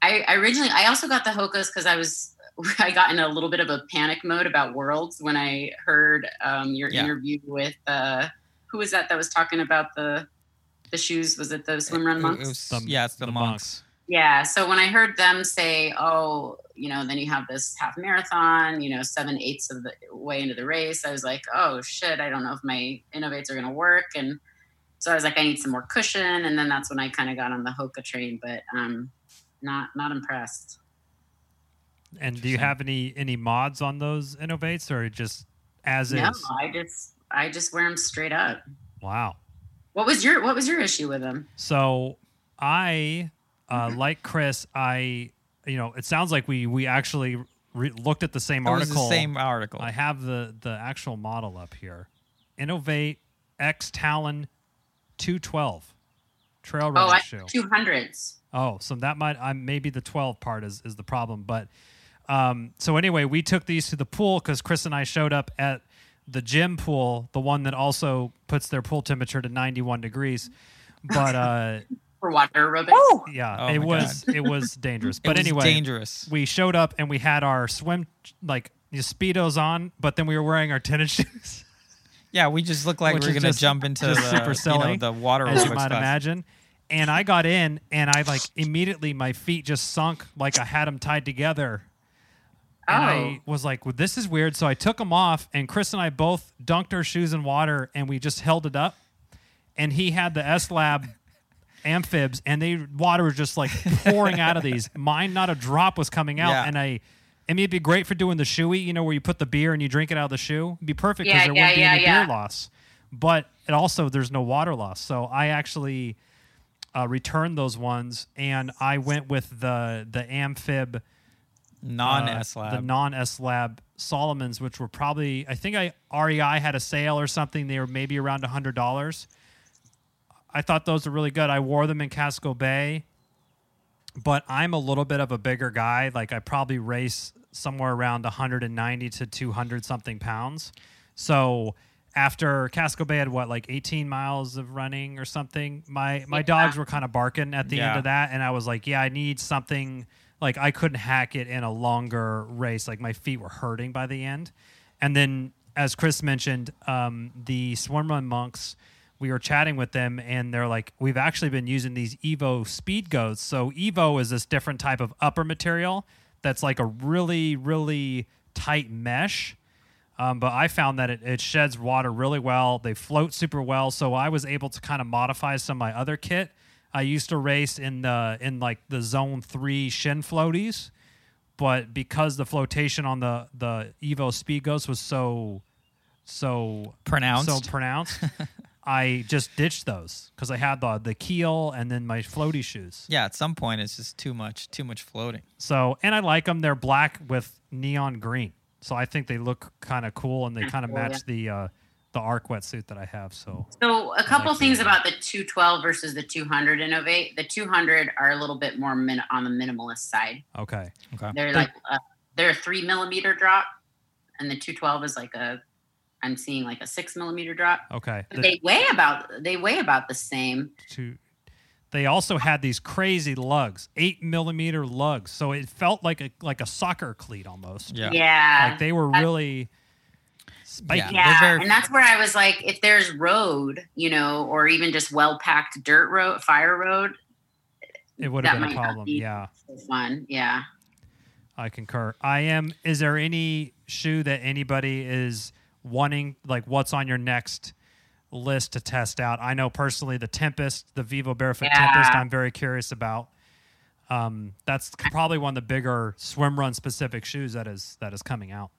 I, I originally, I also got the Hokas because I was, I got in a little bit of a panic mode about Worlds when I heard um, your yeah. interview with, uh, who was that that was talking about the the shoes? Was it the swim run monks? It, it was the, yeah, it's the, the monks. monks. Yeah. So when I heard them say, oh, you know, then you have this half marathon, you know, seven eighths of the way into the race, I was like, oh shit, I don't know if my Inov eights are going to work. And so I was like, I need some more cushion. And then that's when I kind of got on the Hoka train, but um, not not impressed. And do you have any any mods on those Inov eights, or just as no, is? No, I just... I just wear them straight up. Wow. What was your What was your issue with them? So I, uh, mm-hmm. like Chris, I, you know, it sounds like we we actually re- looked at the same it article. Was the same article. I have the the actual model up here. Inov eight X Talon two twelve trail running oh, shoe. Oh, two hundreds. Oh, so that might I maybe the twelve part is is the problem. But um, so anyway, we took these to the pool because Chris and I showed up at the gym pool, the one that also puts their pool temperature to ninety-one degrees, but uh for water aerobics. Oh, yeah, oh it was God. it was dangerous. But it was anyway, dangerous. We showed up and we had our swim like the Speedos on, but then we were wearing our tennis shoes. Yeah, we just looked like Which we were going to jump into the, super silly, you know, the water aerobics, as you might class. imagine. And I got in, and I like immediately my feet just sunk like I had them tied together. And I was like, well, this is weird. So I took them off, and Chris and I both dunked our shoes in water, and we just held it up. And he had the S-Lab amphibs, and the water was just like pouring out of these. Mine, not a drop was coming out. Yeah. And I, I mean, it'd be great for doing the shoey, you know, where you put the beer and you drink it out of the shoe. It'd be perfect because yeah, there yeah, wouldn't yeah, be any yeah. beer loss. But it also, there's no water loss. So I actually uh, returned those ones, and I went with the the amphib Non S Lab, uh, the non S Lab Salomons, which were probably, I think I R E I had a sale or something. They were maybe around a hundred dollars. I thought those were really good. I wore them in Casco Bay, but I'm a little bit of a bigger guy. Like I probably race somewhere around one ninety to two hundred something pounds. So after Casco Bay had what, like eighteen miles of running or something, my my yeah. dogs were kind of barking at the yeah. end of that, and I was like, yeah, I need something. Like, I couldn't hack it in a longer race. Like, my feet were hurting by the end. And then, as Chris mentioned, um, the Swim Run Monks, we were chatting with them, and they're like, we've actually been using these Evo Speed Goats. So, Evo is this different type of upper material that's like a really, really tight mesh. Um, but I found that it, it sheds water really well. They float super well. So, I was able to kind of modify some of my other kit. I used to race in the in like the zone three shin floaties, but because the flotation on the, the Evo Speed Ghost was so so pronounced, so pronounced, I just ditched those because I had the the keel and then my floaty shoes. Yeah, at some point it's just too much too much floating. So and I like them. They're black with neon green, so I think they look kind of cool and they kind of match the. Uh, the Arc wetsuit that I have. So, so a couple like things about the two twelve versus the two hundred Inov eight. The two hundred are a little bit more min- on the minimalist side. Okay. Okay. They're like a, they're a three millimeter drop, and the two twelve is like a I'm seeing like a six millimeter drop. Okay. The, they weigh about they weigh about the same. Two. They also had these crazy lugs, eight millimeter lugs. So it felt like a like a soccer cleat almost. Yeah. Yeah. Like they were really. Yeah, yeah. Very- and that's where I was like, if there's road, you know, or even just well-packed dirt road, fire road, it would have been a problem. Be yeah, so fun. Yeah, I concur. I am. Is there any shoe that anybody is wanting? Like, what's on your next list to test out? I know personally, the Tempest, the Vivo Barefoot yeah. Tempest, I'm very curious about. Um, that's probably one of the bigger swim run specific shoes that is that is coming out.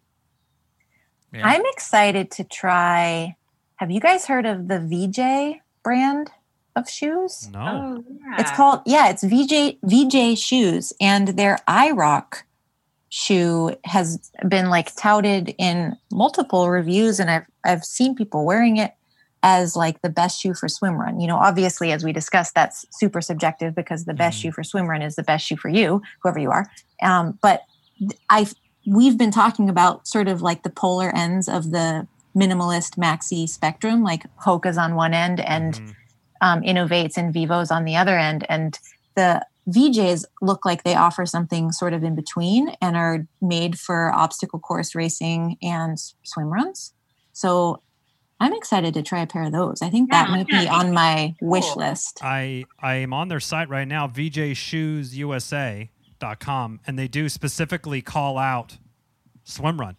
Yeah. I'm excited to try. Have you guys heard of the V J brand of shoes? No. Oh, yeah. It's called, yeah, it's V J V J shoes, and their I rock shoe has been like touted in multiple reviews, and I've I've seen people wearing it as like the best shoe for swim run. You know, obviously, as we discussed, that's super subjective because the best mm. shoe for swim run is the best shoe for you, whoever you are. Um, but I. We've been talking about sort of like the polar ends of the minimalist maxi spectrum, like Hoka's on one end and mm-hmm. um, Inov eight's and Vivo's on the other end. And the V J's look like they offer something sort of in between and are made for obstacle course racing and swim runs. So I'm excited to try a pair of those. I think that might be on my wish list. I, I am on their site right now, V J Shoes U S A. Dot com, and they do specifically call out swim run,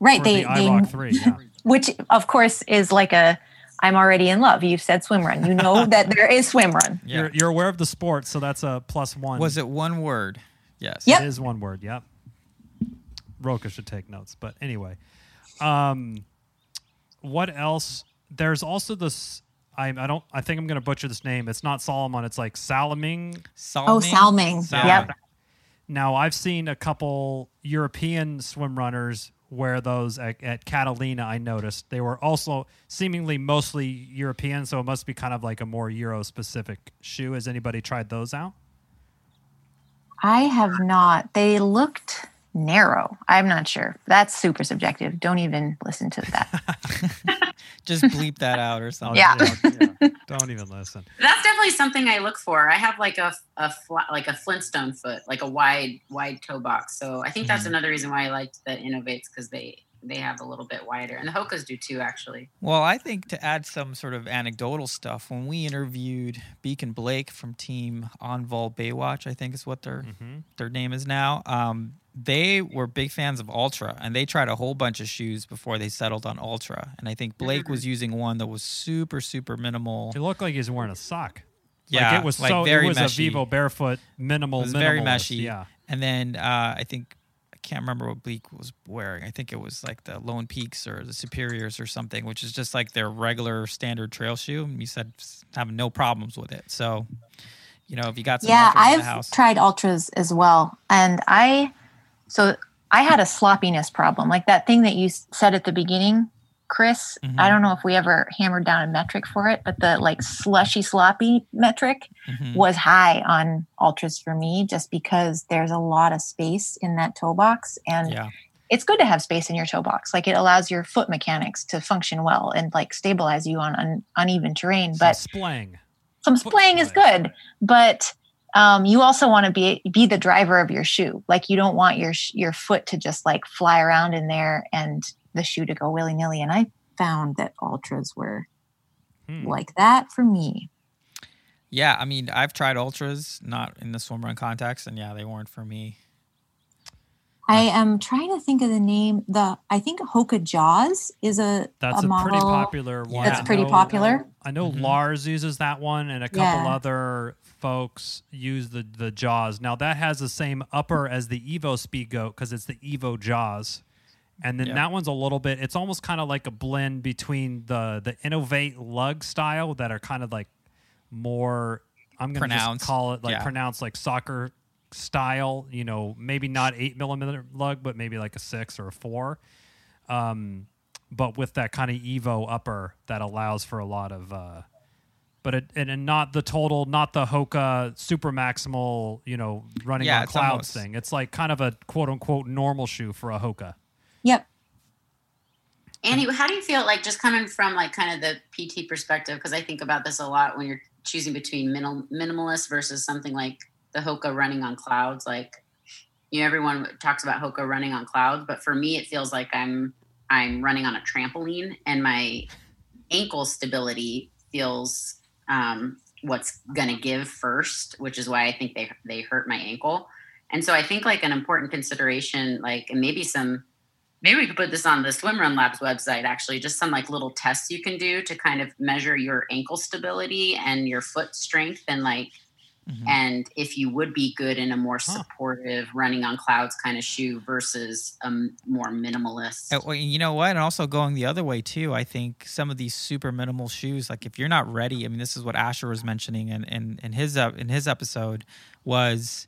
right? They, the I rock three, yeah. which of course is like a I'm already in love. You've said swim run, you know that there is swim run. Yeah. You're, you're aware of the sport, so that's a plus one. Was it one word? Yes, yep. It is one word. Yep. Roka should take notes, but anyway, um, what else? There's also this. I I don't. I think I'm going to butcher this name. It's not Salomon. It's like Salming. Salming? Oh, Salming. Salming. Yep. Now, I've seen a couple European swim runners wear those at, at Catalina, I noticed. They were also seemingly mostly European, so it must be kind of like a more Euro-specific shoe. Has anybody tried those out? I have not. They looked narrow. I'm not sure. That's super subjective. Don't even listen to that. Just bleep that out or something. Yeah. yeah. Don't even listen. That's definitely something I look for. I have like a a like a Flintstone foot, like a wide wide toe box. So I think that's mm-hmm. another reason why I liked that Inov eight, because they they have a little bit wider, and the Hokas do too, actually. Well, I think to add some sort of anecdotal stuff, when we interviewed Beacon Blake from Team Anval vol Baywatch, I think is what their mm-hmm. their name is now. Um, they were big fans of Altra, and they tried a whole bunch of shoes before they settled on Altra. And I think Blake was using one that was super, super minimal. It looked like he was wearing a sock. Yeah, like it was like so. Very it was meshy. A Vivo Barefoot minimal. It was very meshy. Yeah, and then uh, I think. Can't remember what Bleak was wearing. I think it was like the Lone Peaks or the Superiors or something, which is just like their regular standard trail shoe. And you said having no problems with it. So, you know, if you got some yeah, I've in the house. tried Ultras as well, and I so I had a sloppiness problem, like that thing that you said at the beginning, Chris. Mm-hmm. I don't know if we ever hammered down a metric for it, but the like slushy sloppy metric mm-hmm. was high on Ultras for me, just because there's a lot of space in that toe box, and yeah. it's good to have space in your toe box. Like it allows your foot mechanics to function well and like stabilize you on un- uneven terrain. Some but splaying, some splaying is good, but um, you also want to be be the driver of your shoe. Like you don't want your your foot to just like fly around in there and the shoe to go willy-nilly, and I found that Ultras were hmm. like that for me. Yeah, I mean, I've tried Ultras, not in the swim run context, and yeah, they weren't for me. I am trying to think of the name. The I think Hoka Jaws is a That's a, a pretty popular one. That's pretty I know, popular. I know mm-hmm. Lars uses that one, and a couple yeah. other folks use the, the Jaws. Now, that has the same upper as the Evo Speed Goat, because it's the Evo Jaws. And then yep. that one's a little bit, it's almost kind of like a blend between the, the Inov eight lug style that are kind of like more, I'm going to just call it like yeah. pronounced like soccer style, you know, maybe not eight millimeter lug, but maybe like a six or a four. Um, but with that kind of Evo upper that allows for a lot of, uh, but it, and, and not the total, not the Hoka super maximal, you know, running yeah, on clouds almost thing. It's like kind of a quote unquote normal shoe for a Hoka. Yep. Annie, how do you feel, like, just coming from, like, kind of the P T perspective, because I think about this a lot when you're choosing between minimal, minimalist versus something like the Hoka running on clouds. Like, you know, everyone talks about Hoka running on clouds, but for me, it feels like I'm I'm running on a trampoline, and my ankle stability feels um, what's going to give first, which is why I think they they hurt my ankle. And so I think, like, an important consideration, like, and maybe some... Maybe we could put this on the Swim Run Lab's website, actually, just some like little tests you can do to kind of measure your ankle stability and your foot strength, and like, mm-hmm. and if you would be good in a more supportive huh. running on clouds kind of shoe versus a um, more minimalist. Uh, well, you know what? And also going the other way too, I think some of these super minimal shoes, like if you're not ready, I mean, this is what Asher was mentioning in, in, in his, uh, in his episode was,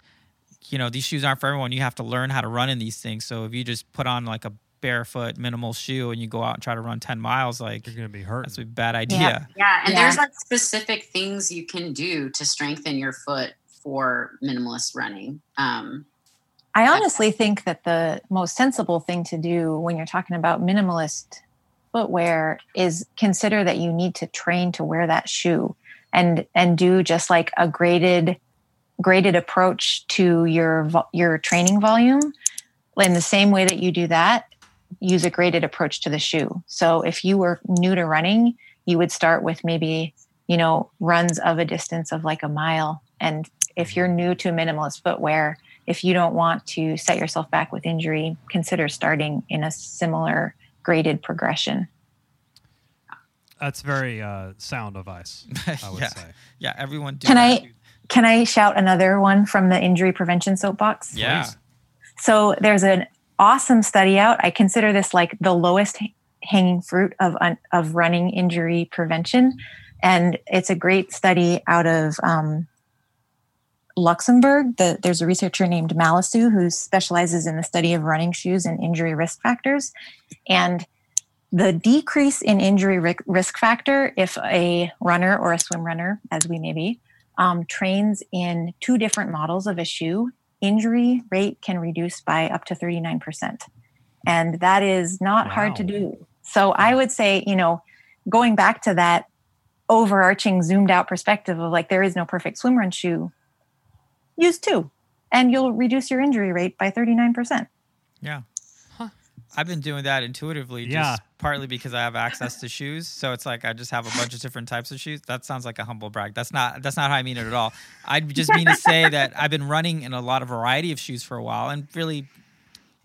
you know, these shoes aren't for everyone. You have to learn how to run in these things. So if you just put on like a barefoot minimal shoe and you go out and try to run ten miles, like you're gonna be hurt. That's a bad idea. Yeah, yeah. and yeah. there's like specific things you can do to strengthen your foot for minimalist running. Um, I honestly think that the most sensible thing to do when you're talking about minimalist footwear is consider that you need to train to wear that shoe, and and do just like a graded graded approach to your your training volume in the same way that you do that. Use a graded approach to the shoe. So if you were new to running, you would start with maybe, you know, runs of a distance of like a mile. And if you're new to minimalist footwear, if you don't want to set yourself back with injury, consider starting in a similar graded progression. That's very uh, sound advice, I would yeah. say. Yeah, everyone do. Can that. I can I shout another one from the injury prevention soapbox? Yeah. Please? So there's an awesome study out. I consider this like the lowest h- hanging fruit of un- of running injury prevention, and it's a great study out of um, Luxembourg. The, there's a researcher named Malasu who specializes in the study of running shoes and injury risk factors, and the decrease in injury risk risk factor if a runner or a swim runner, as we may be, um, trains in two different models of a shoe injury rate can reduce by up to thirty-nine percent. And that is not wow. hard to do. So I would say, you know, going back to that overarching zoomed out perspective of like, there is no perfect swim run shoe, use two and you'll reduce your injury rate by thirty-nine percent. Yeah. Huh. I've been doing that intuitively yeah. just partly because I have access to shoes. So it's like, I just have a bunch of different types of shoes. That sounds like a humble brag. That's not, that's not how I mean it at all. I just mean to say that I've been running in a lot of variety of shoes for a while and really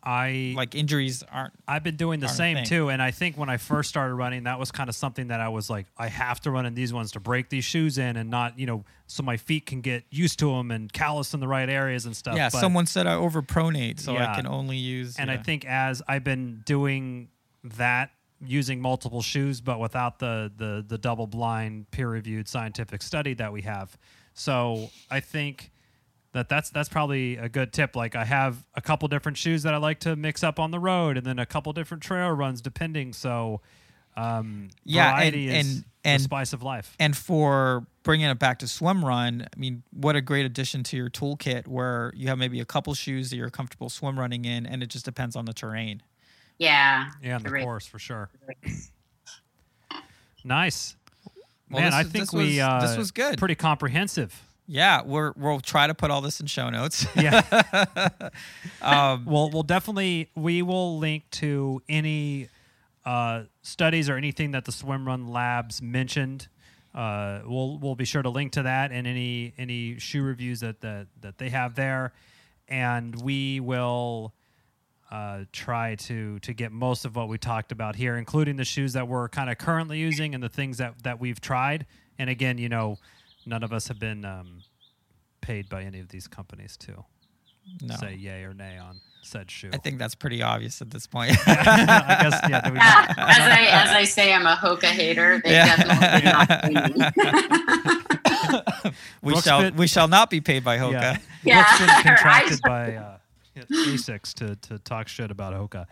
I like injuries aren't. I've been doing the same too, and I think when I first started running, that was kind of something that I was like, I have to run in these ones to break these shoes in, and not, you know, so my feet can get used to them and callus in the right areas and stuff. Yeah, but someone said I overpronate, so yeah. I can only use. And yeah. I think as I've been doing that, using multiple shoes, but without the the the double blind peer reviewed scientific study that we have, so I think. That that's that's probably a good tip. Like I have a couple different shoes that I like to mix up on the road, and then a couple different trail runs, depending. So, um, yeah, variety and, is and, and, the spice of life. And for bringing it back to swim run, I mean, what a great addition to your toolkit, where you have maybe a couple shoes that you're comfortable swim running in, and it just depends on the terrain. Yeah, yeah, and the course for sure. Nice, well, man. This, I think this we was, uh, this was good, pretty comprehensive. Yeah, we're, we'll try to put all this in show notes. Yeah. um, well, we'll definitely, we will link to any uh, studies or anything that the Swim Run Labs mentioned. Uh, we'll we'll be sure to link to that and any any shoe reviews that, that, that they have there. And we will uh, try to, to get most of what we talked about here, including the shoes that we're kind of currently using and the things that, that we've tried. And again, you know, none of us have been um, paid by any of these companies to no. say yay or nay on said shoe. I think that's pretty obvious at this point. I guess, yeah. Do we yeah. Not, as, I, as I say, I'm a Hoka hater. They yeah. definitely not. we, shall, been, we shall not be paid by Hoka. Yeah. yeah. Brooks been contracted by uh, Asics to, to talk shit about Hoka.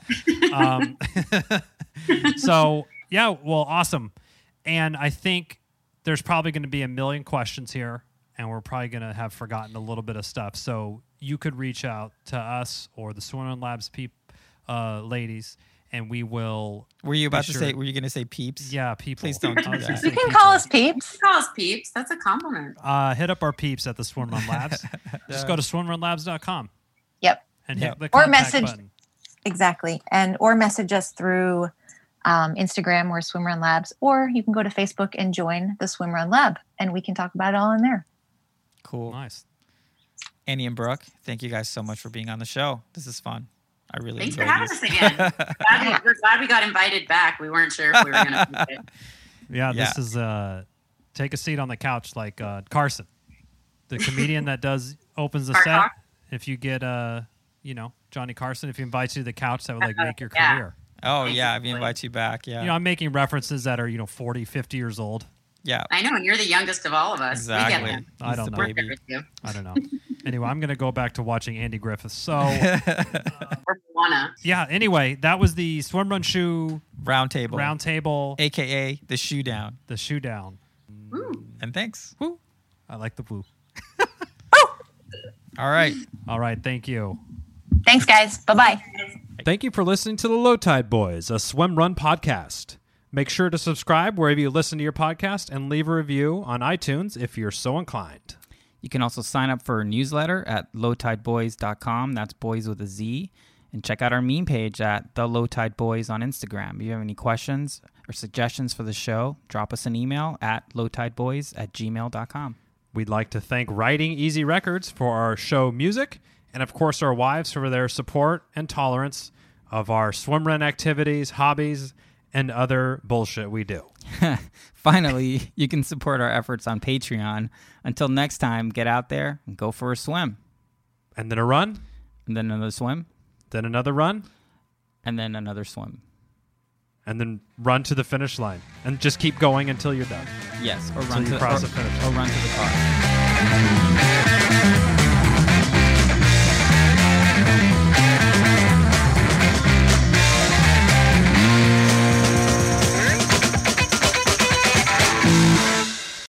Um, so, yeah, well, awesome. And I think there's probably going to be a million questions here, and we're probably going to have forgotten a little bit of stuff. So you could reach out to us or the Swim Run Labs peep, uh, ladies, and we will. Were you about sure. to say? Were you going to say peeps? Yeah, people. Please don't do that. You can people. call us peeps. You can call us peeps. That's a compliment. Uh, hit up our peeps at the Swim Run Labs. Just go to swim run labs dot com. Yep. And hit yep. the contact or message button. Exactly, and or message us through. Um, Instagram or Swim Run Labs, or you can go to Facebook and join the Swim Run Lab, and we can talk about it all in there. Cool. Nice. Annie and Brooke, thank you guys so much for being on the show. This is fun. I really Thanks enjoyed Thanks for having us again. glad we, we're glad we got invited back. We weren't sure if we were going to do it. Yeah, yeah, this is uh, take a seat on the couch like uh, Carson, the comedian that does opens the Car- set. Car- if you get, uh, you know, Johnny Carson, if he invites you to the couch, that would like make your yeah. career. Oh, basically. Yeah. I invite you back. Yeah. You know, I'm making references that are, you know, forty, fifty years old. Yeah. I know. And you're the youngest of all of us. Exactly. We I don't know. Baby. I don't know. Anyway, I'm going to go back to watching Andy Griffith. So, uh, or Moana. Yeah. Anyway, that was the Swim Run Shoe Roundtable. Roundtable. A K A the Shoe Down. The Shoe Down. Woo. And thanks. Woo. I like the woo. All right. All right. Thank you. Thanks, guys. Bye-bye. Thank you for listening to the Low Tide Boys, a swim run podcast. Make sure to subscribe wherever you listen to your podcast and leave a review on iTunes if you're so inclined. You can also sign up for a newsletter at low tide boys dot com. That's boys with a Z. And check out our meme page at The Low Tide Boys on Instagram. If you have any questions or suggestions for the show, drop us an email at low tide boys at gmail dot com. We'd like to thank Writing Easy Records for our show music. And, of course, our wives for their support and tolerance of our swim run activities, hobbies, and other bullshit we do. Finally, you can support our efforts on Patreon. Until next time, get out there and go for a swim. And then a run. And then another swim. Then another run. And then another swim. And then run to the finish line. And just keep going until you're done. Yes. Or, run to, you the, cross or, the finish line. Or run to the car.